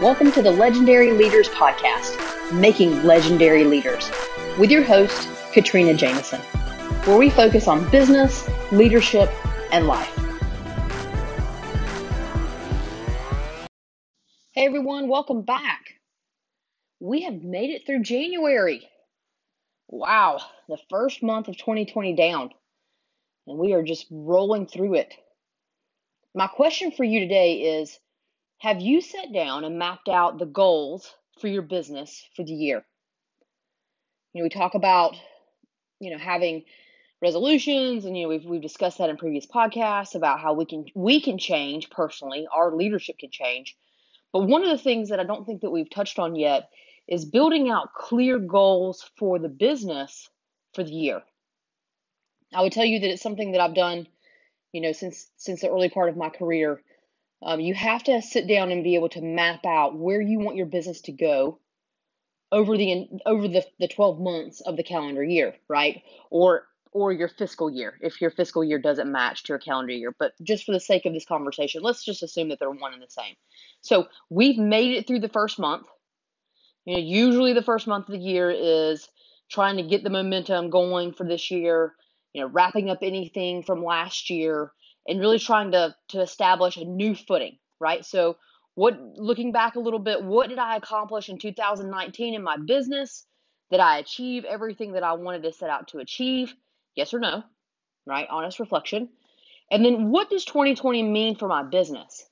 Welcome to the Legendary Leaders Podcast, Making Legendary Leaders, with your host, Katrina Jameson, where we focus on business, leadership, and life. Hey everyone, welcome back. We have made it through January. Wow, the first month of 2020 down, and we are just rolling through it. My question for you today is, have you sat down and mapped out the goals for your business for the year? You know, we talk about, having resolutions, and, we've discussed that in previous podcasts about how we can change personally, our leadership can change. But one of the things that I don't think that we've touched on yet is building out clear goals for the business for the year. I would tell you that it's something that I've done, since the early part of my career. You have to sit down and be able to map out where you want your business to go over the 12 months of the calendar year, right? Or your fiscal year, if your fiscal year doesn't match to your calendar year. But just for the sake of this conversation, let's just assume that they're one and the same. So we've made it through the first month. Usually the first month of the year is trying to get the momentum going for this year, wrapping up anything from last year, and really trying to establish a new footing, right? So looking back a little bit, what did I accomplish in 2019 in my business? Did I achieve everything that I wanted to set out to achieve? Yes or no, right? Honest reflection. And then what does 2020 mean for my business?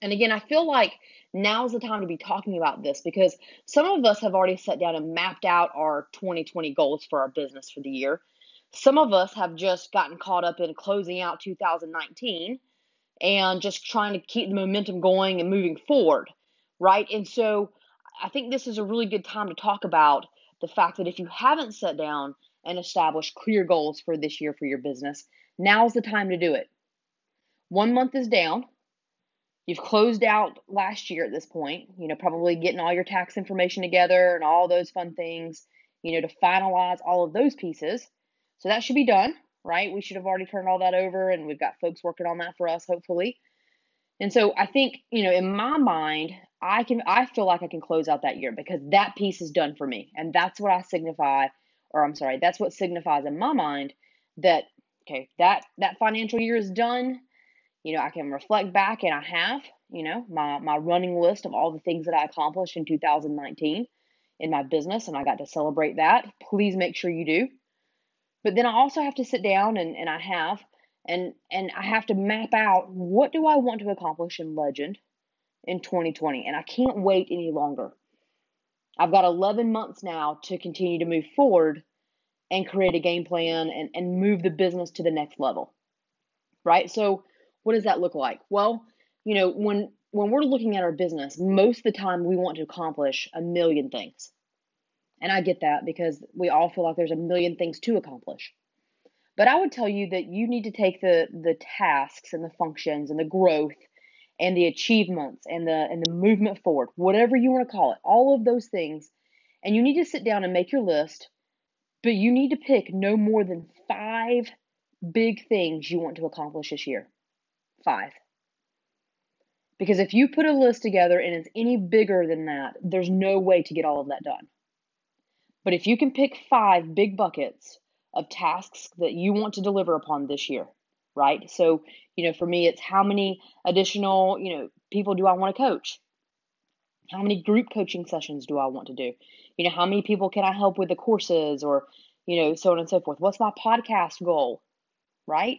And again, I feel like now's the time to be talking about this because some of us have already sat down and mapped out our 2020 goals for our business for the year. Some of us have just gotten caught up in closing out 2019 and just trying to keep the momentum going and moving forward, right? And so I think this is a really good time to talk about the fact that if you haven't sat down and established clear goals for this year for your business, now's the time to do it. 1 month is down. You've closed out last year at this point, probably getting all your tax information together and all those fun things, to finalize all of those pieces. So that should be done, right? We should have already turned all that over, and we've got folks working on that for us, hopefully. And so I think, in my mind, I feel like I can close out that year because that piece is done for me. And that's what signifies in my mind that, okay, that financial year is done. I can reflect back, and I have, my running list of all the things that I accomplished in 2019 in my business, and I got to celebrate that. Please make sure you do. But then I also have to sit down and I have to map out what do I want to accomplish in Legend in 2020. And I can't wait any longer. I've got 11 months now to continue to move forward and create a game plan and move the business to the next level. Right? So what does that look like? Well, when we're looking at our business, most of the time we want to accomplish a million things. And I get that because we all feel like there's a million things to accomplish. But I would tell you that you need to take the tasks and the functions and the growth and the achievements and the movement forward, whatever you want to call it, all of those things. And you need to sit down and make your list, but you need to pick no more than 5 big things you want to accomplish this year. 5. Because if you put a list together and it's any bigger than that, there's no way to get all of that done. But if you can pick 5 big buckets of tasks that you want to deliver upon this year, right? So, for me, it's how many additional, people do I want to coach? How many group coaching sessions do I want to do? How many people can I help with the courses or, so on and so forth? What's my podcast goal, right?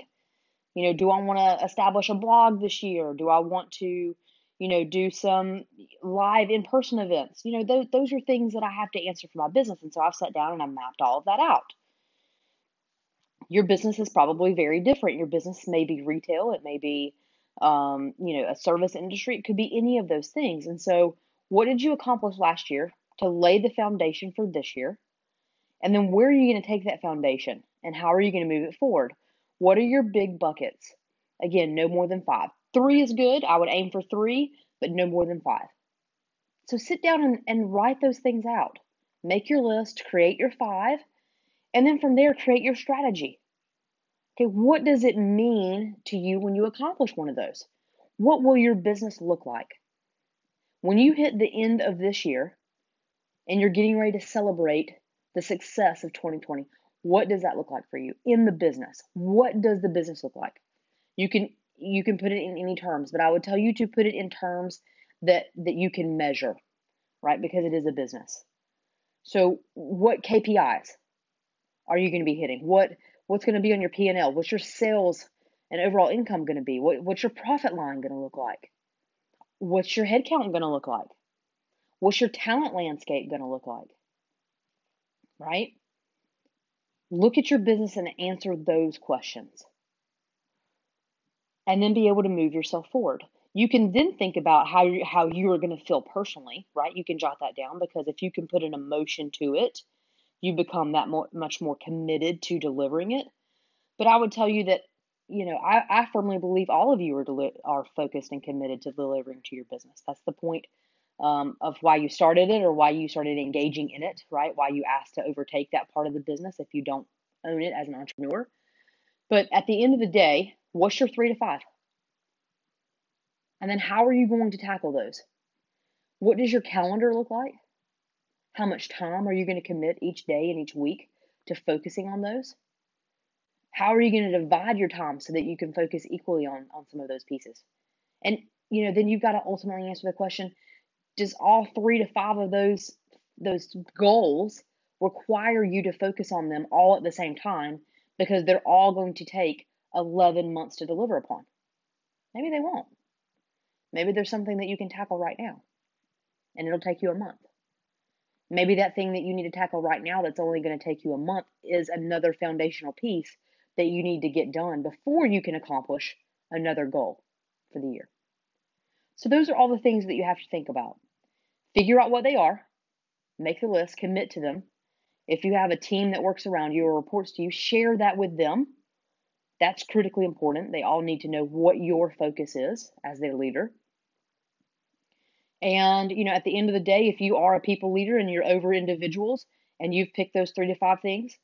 Do I want to establish a blog this year? Do I want to, do some live in-person events? Those are things that I have to answer for my business. And so I've sat down and I've mapped all of that out. Your business is probably very different. Your business may be retail. It may be, a service industry. It could be any of those things. And so what did you accomplish last year to lay the foundation for this year? And then where are you going to take that foundation? And how are you going to move it forward? What are your big buckets? Again, no more than 5. 3 is good. I would aim for 3, but no more than 5. So sit down and write those things out. Make your list, create your 5, and then from there, create your strategy. Okay, what does it mean to you when you accomplish one of those? What will your business look like? When you hit the end of this year and you're getting ready to celebrate the success of 2020, what does that look like for you in the business? What does the business look like? You can put it in any terms, but I would tell you to put it in terms that you can measure, right? Because it is a business. So what KPIs are you going to be hitting? What's going to be on your P&L? What's your sales and overall income going to be? What's your profit line going to look like? What's your headcount going to look like? What's your talent landscape going to look like? Right? Look at your business and answer those questions. And then be able to move yourself forward. You can then think about how you are going to feel personally, right? You can jot that down, because if you can put an emotion to it, you become that much more committed to delivering it. But I would tell you that, you know, I firmly believe all of you are focused and committed to delivering to your business. That's the point of why you started it, or why you started engaging in it, right? Why you asked to overtake that part of the business if you don't own it as an entrepreneur. But at the end of the day, what's your 3 to 5? And then how are you going to tackle those? What does your calendar look like? How much time are you going to commit each day and each week to focusing on those? How are you going to divide your time so that you can focus equally on some of those pieces? And, you know, then you've got to ultimately answer the question, does all 3 to 5 of those goals require you to focus on them all at the same time, because they're all going to take 11 months to deliver upon? Maybe they won't. Maybe there's something that you can tackle right now, and it'll take you a month. Maybe that thing that you need to tackle right now that's only going to take you a month is another foundational piece that you need to get done before you can accomplish another goal for the year. So those are all the things that you have to think about. Figure out what they are, make the list, commit to them. If you have a team that works around you or reports to you, share that with them. That's critically important. They all need to know what your focus is as their leader. And, you know, at the end of the day, if you are a people leader and you're over individuals and you've picked those 3 to 5 things,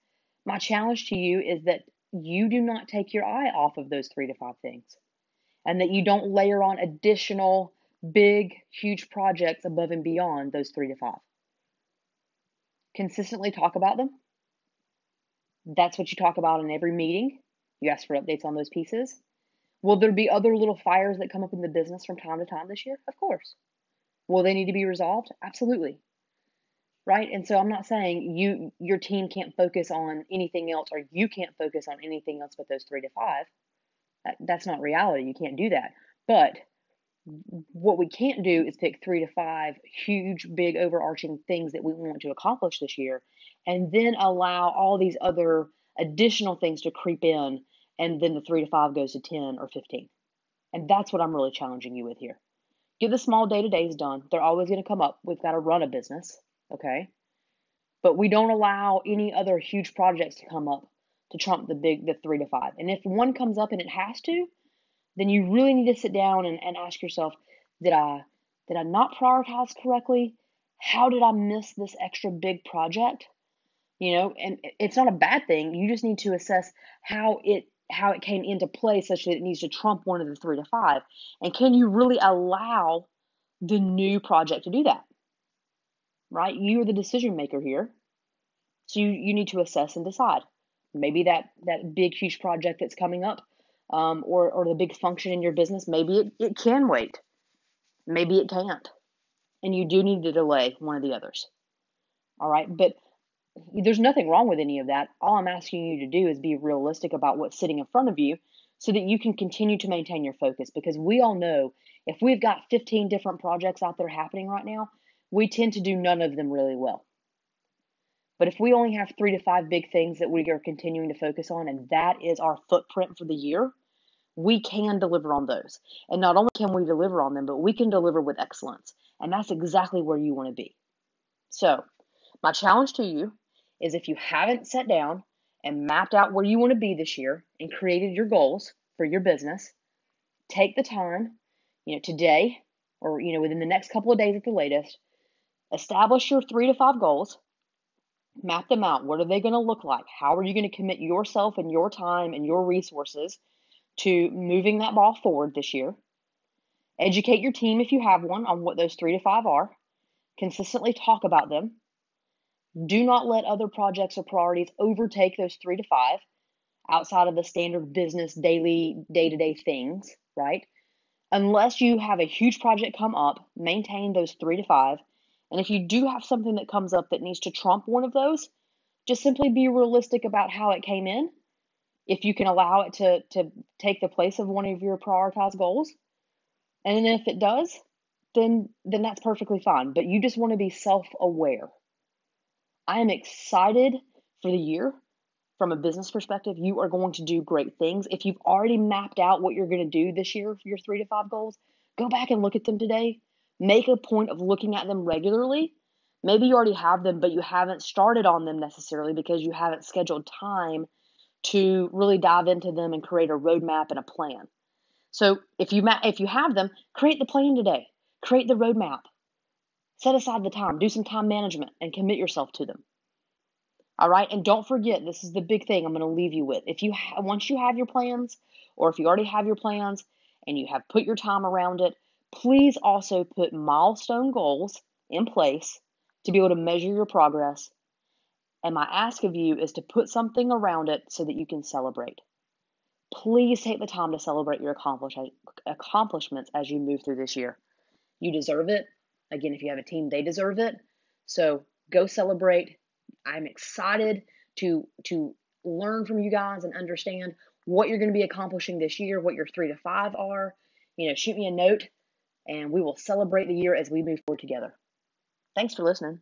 my challenge to you is that you do not take your eye off of those 3 to 5 things, and that you don't layer on additional big, huge projects above and beyond those 3 to 5. Consistently talk about them. That's what you talk about in every meeting. You ask for updates on those pieces. Will there be other little fires that come up in the business from time to time this year? Of course. Will they need to be resolved? Absolutely. Right? And so I'm not saying your team can't focus on anything else, or you can't focus on anything else but those 3 to 5. That's not reality. You can't do that. But what we can't do is pick 3 to 5 huge, big, overarching things that we want to accomplish this year, and then allow all these other additional things to creep in, and then the 3 to 5 goes to 10 or 15. And that's what I'm really challenging you with here. Get the small day-to-days done. They're always going to come up. We've got to run a business, okay? But we don't allow any other huge projects to come up to trump the 3 to 5. And if one comes up and it has to, then you really need to sit down and ask yourself, did I not prioritize correctly? How did I miss this extra big project? You know, and it's not a bad thing. You just need to assess how it came into play such that it needs to trump one of the 3 to 5. And can you really allow the new project to do that? Right? You are the decision maker here. So you need to assess and decide. Maybe that big, huge project that's coming up, or the big function in your business, maybe it can wait. Maybe it can't. And you do need to delay one of the others. All right? But there's nothing wrong with any of that. All I'm asking you to do is be realistic about what's sitting in front of you so that you can continue to maintain your focus. Because we all know if we've got 15 different projects out there happening right now, we tend to do none of them really well. But if we only have 3 to 5 big things that we are continuing to focus on, and that is our footprint for the year, we can deliver on those. And not only can we deliver on them, but we can deliver with excellence. And that's exactly where you want to be. So my challenge to you is, if you haven't sat down and mapped out where you want to be this year and created your goals for your business, take the time, you know, today, or, you know, within the next couple of days at the latest, establish your 3 to 5 goals, map them out. What are they going to look like? How are you going to commit yourself and your time and your resources to moving that ball forward this year? Educate your team, if you have one, on what those 3 to 5 are. Consistently talk about them. Do not let other projects or priorities overtake those 3 to 5 outside of the standard business, daily, day-to-day things, right? Unless you have a huge project come up, maintain those 3 to 5. And if you do have something that comes up that needs to trump one of those, just simply be realistic about how it came in. If you can allow it to take the place of one of your prioritized goals. And then if it does, then that's perfectly fine. But you just want to be self-aware. I am excited for the year. From a business perspective, you are going to do great things. If you've already mapped out what you're going to do this year for your 3 to 5 goals, go back and look at them today. Make a point of looking at them regularly. Maybe you already have them, but you haven't started on them necessarily because you haven't scheduled time to really dive into them and create a roadmap and a plan. So if you have them, create the plan today. Create the roadmap. Set aside the time. Do some time management and commit yourself to them. All right? And don't forget, this is the big thing I'm going to leave you with. Once you have your plans, or if you already have your plans and you have put your time around it, please also put milestone goals in place to be able to measure your progress. And my ask of you is to put something around it so that you can celebrate. Please take the time to celebrate your accomplishments as you move through this year. You deserve it. Again, if you have a team, they deserve it. So go celebrate. I'm excited to learn from you guys and understand what you're going to be accomplishing this year, what your 3 to 5 are. You know, shoot me a note and we will celebrate the year as we move forward together. Thanks for listening.